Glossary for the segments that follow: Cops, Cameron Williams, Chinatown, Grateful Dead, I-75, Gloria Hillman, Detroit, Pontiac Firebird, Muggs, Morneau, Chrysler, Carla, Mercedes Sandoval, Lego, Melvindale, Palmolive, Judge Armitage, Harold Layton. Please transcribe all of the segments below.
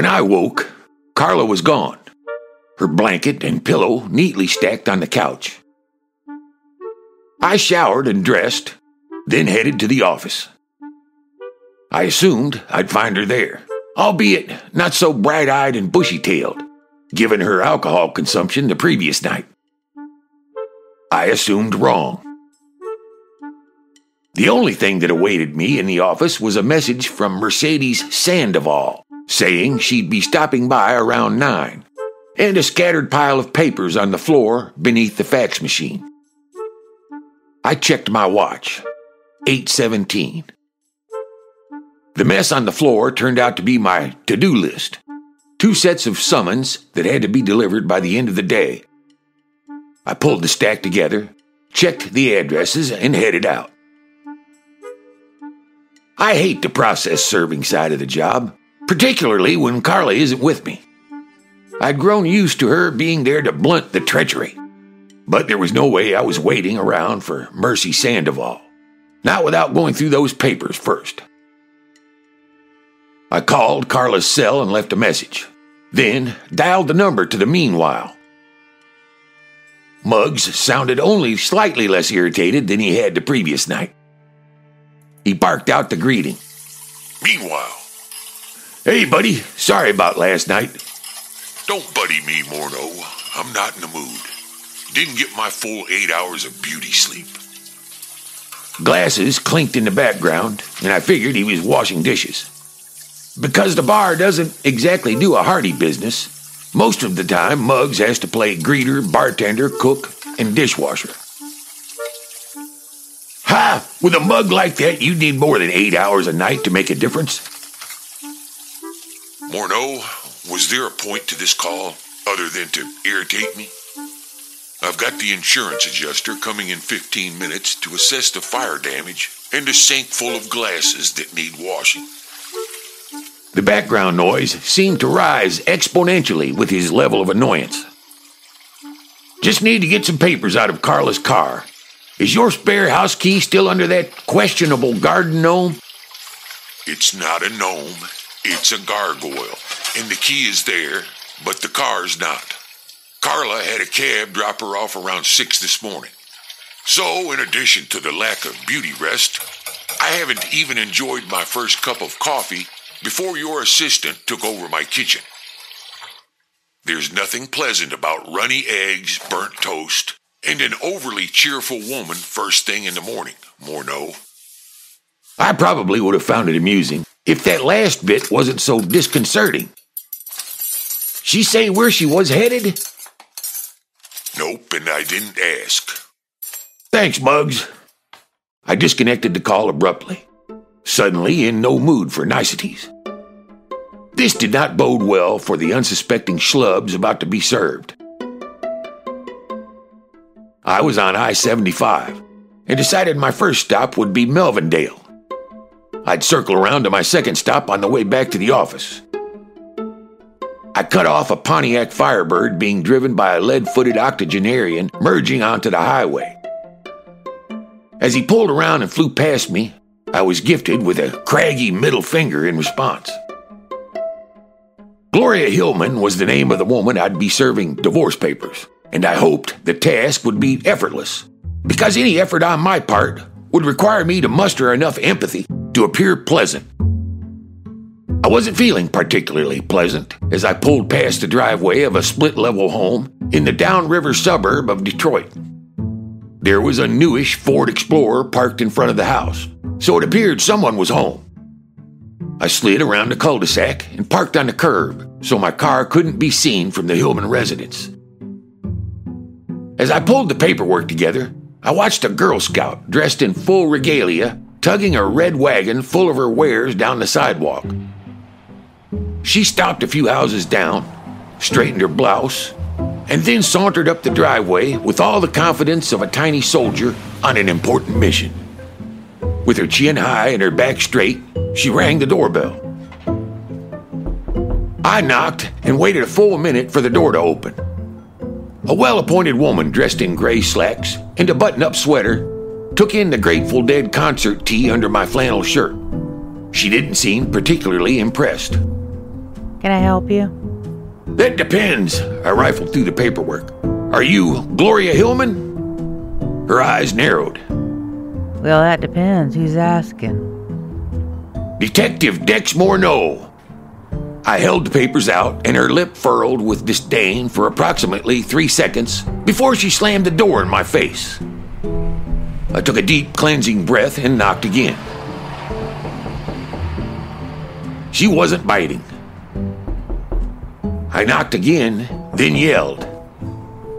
When I woke, Carla was gone, her blanket and pillow neatly stacked on the couch. I showered and dressed, then headed to the office. I assumed I'd find her there, albeit not so bright-eyed and bushy-tailed, given her alcohol consumption the previous night. I assumed wrong. The only thing that awaited me in the office was a message from Mercedes Sandoval, saying she'd be stopping by around 9, and a scattered pile of papers on the floor beneath the fax machine. I checked my watch. 8:17. The mess on the floor turned out to be my to-do list. 2 sets of summons that had to be delivered by the end of the day. I pulled the stack together, checked the addresses, and headed out. I hate the process serving side of the job, particularly when Carla isn't with me. I'd grown used to her being there to blunt the treachery, but there was no way I was waiting around for Mercy Sandoval, not without going through those papers first. I called Carla's cell and left a message, then dialed the number to the meanwhile. Muggs sounded only slightly less irritated than he had the previous night. He barked out the greeting. Meanwhile. Hey, buddy, sorry about last night. Don't buddy me, Morneau. I'm not in the mood. Didn't get my full 8 hours of beauty sleep. Glasses clinked in the background, and I figured he was washing dishes. Because the bar doesn't exactly do a hearty business, most of the time Muggs has to play greeter, bartender, cook, and dishwasher. Ha! With a mug like that, you need more than 8 hours a night to make a difference. Morneau, was there a point to this call other than to irritate me? I've got the insurance adjuster coming in 15 minutes to assess the fire damage and a sink full of glasses that need washing. The background noise seemed to rise exponentially with his level of annoyance. Just need to get some papers out of Carla's car. Is your spare house key still under that questionable garden gnome? It's not a gnome. It's a gargoyle. And the key is there, but the car's not. Carla had a cab drop her off around 6 this morning. So, in addition to the lack of beauty rest, I haven't even enjoyed my first cup of coffee before your assistant took over my kitchen. There's nothing pleasant about runny eggs, burnt toast, and an overly cheerful woman first thing in the morning, Morneau. I probably would have found it amusing if that last bit wasn't so disconcerting. She say where she was headed? Nope, and I didn't ask. Thanks, Muggs. I disconnected the call abruptly, suddenly in no mood for niceties. This did not bode well for the unsuspecting schlubs about to be served. I was on I-75 and decided my first stop would be Melvindale. I'd circle around to my second stop on the way back to the office. I cut off a Pontiac Firebird being driven by a lead-footed octogenarian merging onto the highway. As he pulled around and flew past me, I was gifted with a craggy middle finger in response. Gloria Hillman was the name of the woman I'd be serving divorce papers, and I hoped the task would be effortless, because any effort on my part would require me to muster enough empathy to appear pleasant. I wasn't feeling particularly pleasant as I pulled past the driveway of a split-level home in the downriver suburb of Detroit. There was a newish Ford Explorer parked in front of the house, so it appeared someone was home. I slid around the cul-de-sac and parked on the curb so my car couldn't be seen from the Hillman residence. As I pulled the paperwork together, I watched a Girl Scout dressed in full regalia tugging a red wagon full of her wares down the sidewalk. She stopped a few houses down, straightened her blouse, and then sauntered up the driveway with all the confidence of a tiny soldier on an important mission. With her chin high and her back straight, she rang the doorbell. I knocked and waited a full minute for the door to open. A well-appointed woman dressed in gray slacks and a button-up sweater took in the Grateful Dead concert tee under my flannel shirt. She didn't seem particularly impressed. Can I help you? That depends. I rifled through the paperwork. Are you Gloria Hillman? Her eyes narrowed. Well, that depends. Who's asking? Detective Dex Morneau. I held the papers out, and her lip furled with disdain for approximately 3 seconds before she slammed the door in my face. I took a deep cleansing breath and knocked again. She wasn't biting. I knocked again, then yelled,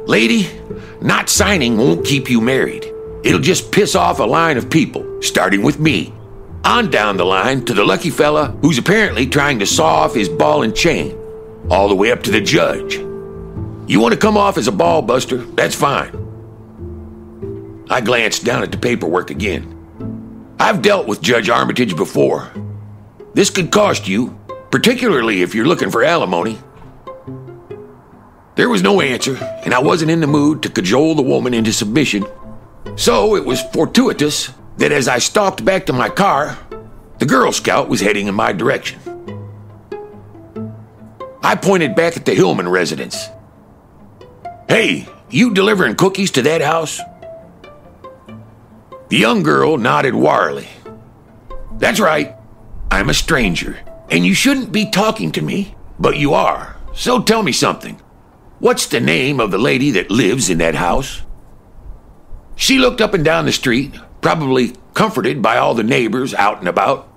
"Lady, not signing won't keep you married. It'll just piss off a line of people, starting with me, on down the line to the lucky fella who's apparently trying to saw off his ball and chain, all the way up to the judge. You want to come off as a ball buster, that's fine." I glanced down at the paperwork again. I've dealt with Judge Armitage before. This could cost you, particularly if you're looking for alimony. There was no answer, and I wasn't in the mood to cajole the woman into submission, so it was fortuitous that as I stalked back to my car, the Girl Scout was heading in my direction. I pointed back at the Hillman residence. "Hey, you delivering cookies to that house?" The young girl nodded warily. "That's right. I'm a stranger, and you shouldn't be talking to me, but you are. So tell me something. What's the name of the lady that lives in that house?" She looked up and down the street, probably comforted by all the neighbors out and about.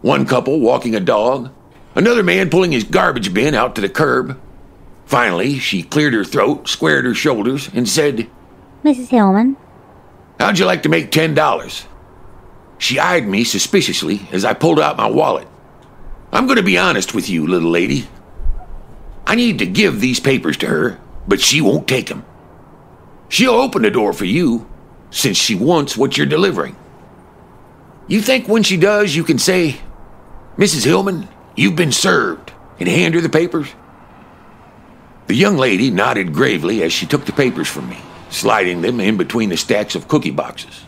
One couple walking a dog, another man pulling his garbage bin out to the curb. Finally, she cleared her throat, squared her shoulders, and said, "Mrs. Hillman, how'd you like to make $10? She eyed me suspiciously as I pulled out my wallet. "I'm going to be honest with you, little lady. I need to give these papers to her, but she won't take them. She'll open the door for you, since she wants what you're delivering. You think when she does, you can say, 'Mrs. Hillman, you've been served,' and hand her the papers?" The young lady nodded gravely as she took the papers from me, sliding them in between the stacks of cookie boxes.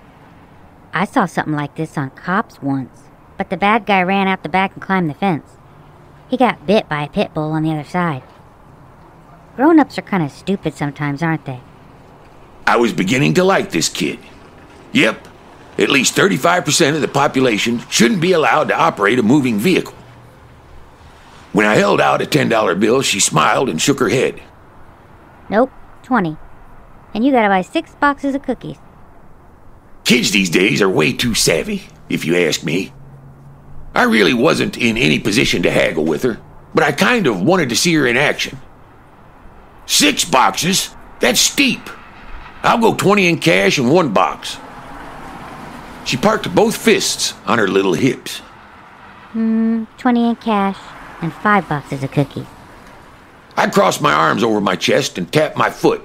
"I saw something like this on Cops once, but the bad guy ran out the back and climbed the fence. He got bit by a pit bull on the other side. Grown-ups are kind of stupid sometimes, aren't they?" I was beginning to like this kid. Yep, at least 35% of the population shouldn't be allowed to operate a moving vehicle. When I held out a $10 bill, she smiled and shook her head. "Nope, 20. And you gotta buy 6 boxes of cookies." Kids these days are way too savvy, if you ask me. I really wasn't in any position to haggle with her, but I kind of wanted to see her in action. 6 boxes? That's steep. I'll go 20 in cash and 1 box. She parked both fists on her little hips. 20 in cash and 5 boxes of cookies." I crossed my arms over my chest and tapped my foot.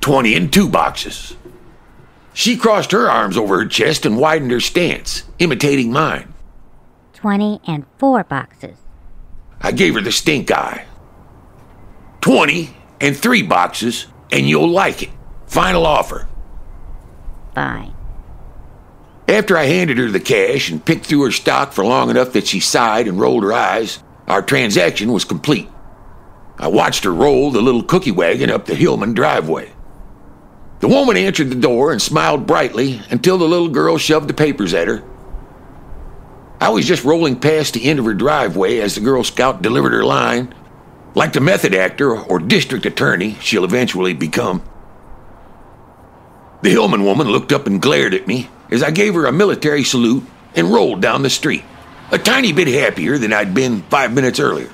20 in 2 boxes. She crossed her arms over her chest and widened her stance, imitating mine. 20 and 4 boxes. I gave her the stink eye. 20 and 3 boxes, and you'll like it. Final offer." "Fine." After I handed her the cash and picked through her stock for long enough that she sighed and rolled her eyes, our transaction was complete. I watched her roll the little cookie wagon up the Hillman driveway. The woman answered the door and smiled brightly until the little girl shoved the papers at her. I was just rolling past the end of her driveway as the Girl Scout delivered her line, like the method actor or district attorney she'll eventually become. The Hillman woman looked up and glared at me as I gave her a military salute and rolled down the street, a tiny bit happier than I'd been 5 minutes earlier.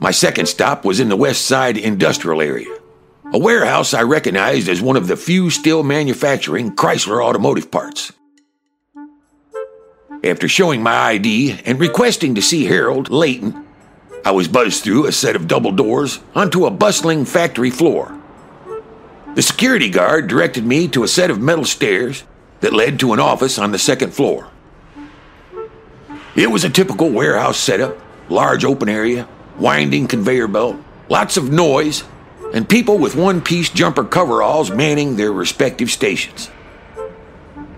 My second stop was in the West Side industrial area, a warehouse I recognized as one of the few still manufacturing Chrysler automotive parts. After showing my ID and requesting to see Harold Layton, I was buzzed through a set of double doors onto a bustling factory floor. The security guard directed me to a set of metal stairs that led to an office on the second floor. It was a typical warehouse setup, large open area, winding conveyor belt, lots of noise, and people with one-piece jumper coveralls manning their respective stations.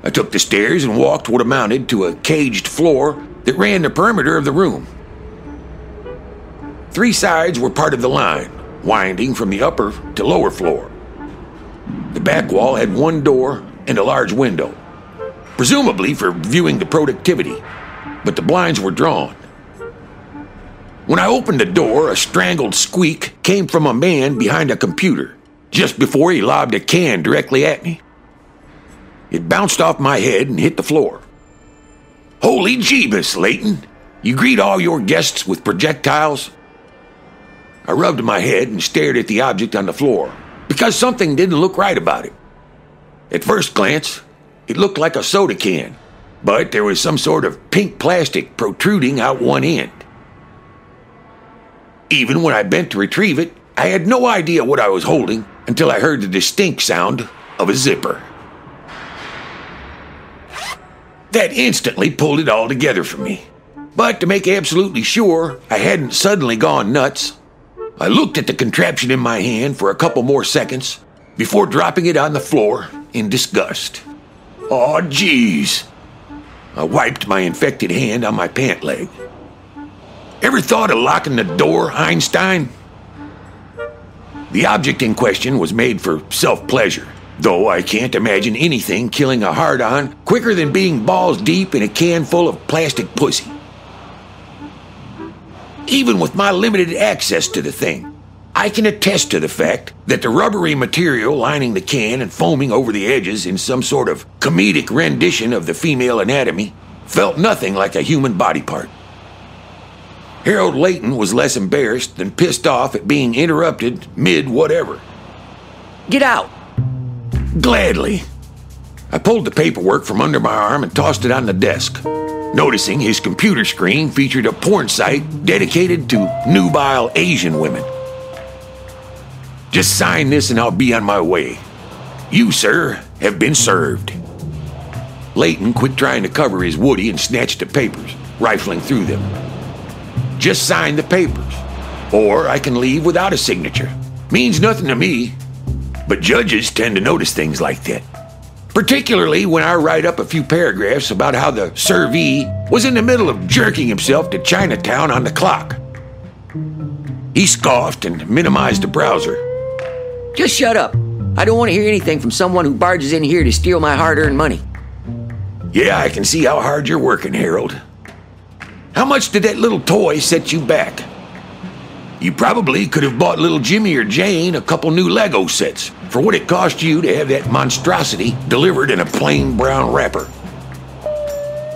I took the stairs and walked what amounted to a caged floor that ran the perimeter of the room. Three sides were part of the line, winding from the upper to lower floor. The back wall had one door and a large window, presumably for viewing the productivity, but the blinds were drawn. When I opened the door, a strangled squeak came from a man behind a computer, just before he lobbed a can directly at me. It bounced off my head and hit the floor. Holy Jeebus, Layton! You greet all your guests with projectiles? I rubbed my head and stared at the object on the floor, because something didn't look right about it. At first glance, it looked like a soda can, but there was some sort of pink plastic protruding out one end. Even when I bent to retrieve it, I had no idea what I was holding until I heard the distinct sound of a zipper. That instantly pulled it all together for me. But to make absolutely sure I hadn't suddenly gone nuts, I looked at the contraption in my hand for a couple more seconds before dropping it on the floor in disgust. Aw, jeez! I wiped my infected hand on my pant leg. Ever thought of locking the door, Einstein? The object in question was made for self-pleasure, though I can't imagine anything killing a hard-on quicker than being balls deep in a can full of plastic pussy. Even with my limited access to the thing, I can attest to the fact that the rubbery material lining the can and foaming over the edges in some sort of comedic rendition of the female anatomy felt nothing like a human body part. Harold Layton was less embarrassed than pissed off at being interrupted mid-whatever. Get out! Gladly. I pulled the paperwork from under my arm and tossed it on the desk, noticing his computer screen featured a porn site dedicated to nubile Asian women. Just sign this and I'll be on my way. You, sir, have been served. Layton quit trying to cover his woody and snatched the papers, rifling through them. Just sign the papers, or I can leave without a signature. Means nothing to me, but judges tend to notice things like that. Particularly when I write up a few paragraphs about how the servee was in the middle of jerking himself to Chinatown on the clock. He scoffed and minimized the browser. Just shut up. I don't want to hear anything from someone who barges in here to steal my hard-earned money. Yeah, I can see how hard you're working, Harold. How much did that little toy set you back? You probably could have bought little Jimmy or Jane a couple new Lego sets for what it cost you to have that monstrosity delivered in a plain brown wrapper.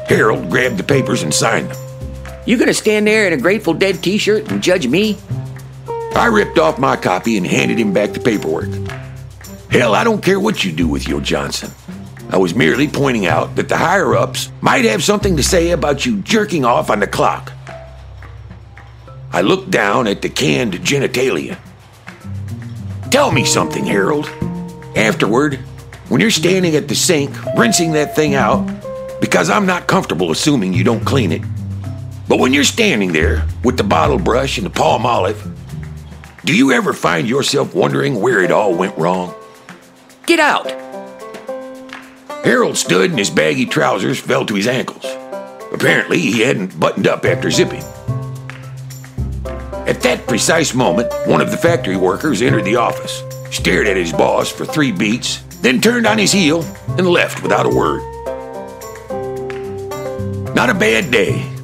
Harold grabbed the papers and signed them. You gonna stand there in a Grateful Dead t-shirt and judge me? I ripped off my copy and handed him back the paperwork. Hell, I don't care what you do with your Johnson. I was merely pointing out that the higher-ups might have something to say about you jerking off on the clock. I looked down at the canned genitalia. Tell me something, Harold. Afterward, when you're standing at the sink, rinsing that thing out, because I'm not comfortable assuming you don't clean it, but when you're standing there with the bottle brush and the Palmolive, do you ever find yourself wondering where it all went wrong? Get out! Harold stood and his baggy trousers fell to his ankles. Apparently, he hadn't buttoned up after zipping. At that precise moment, one of the factory workers entered the office, stared at his boss for 3 beats, then turned on his heel and left without a word. Not a bad day.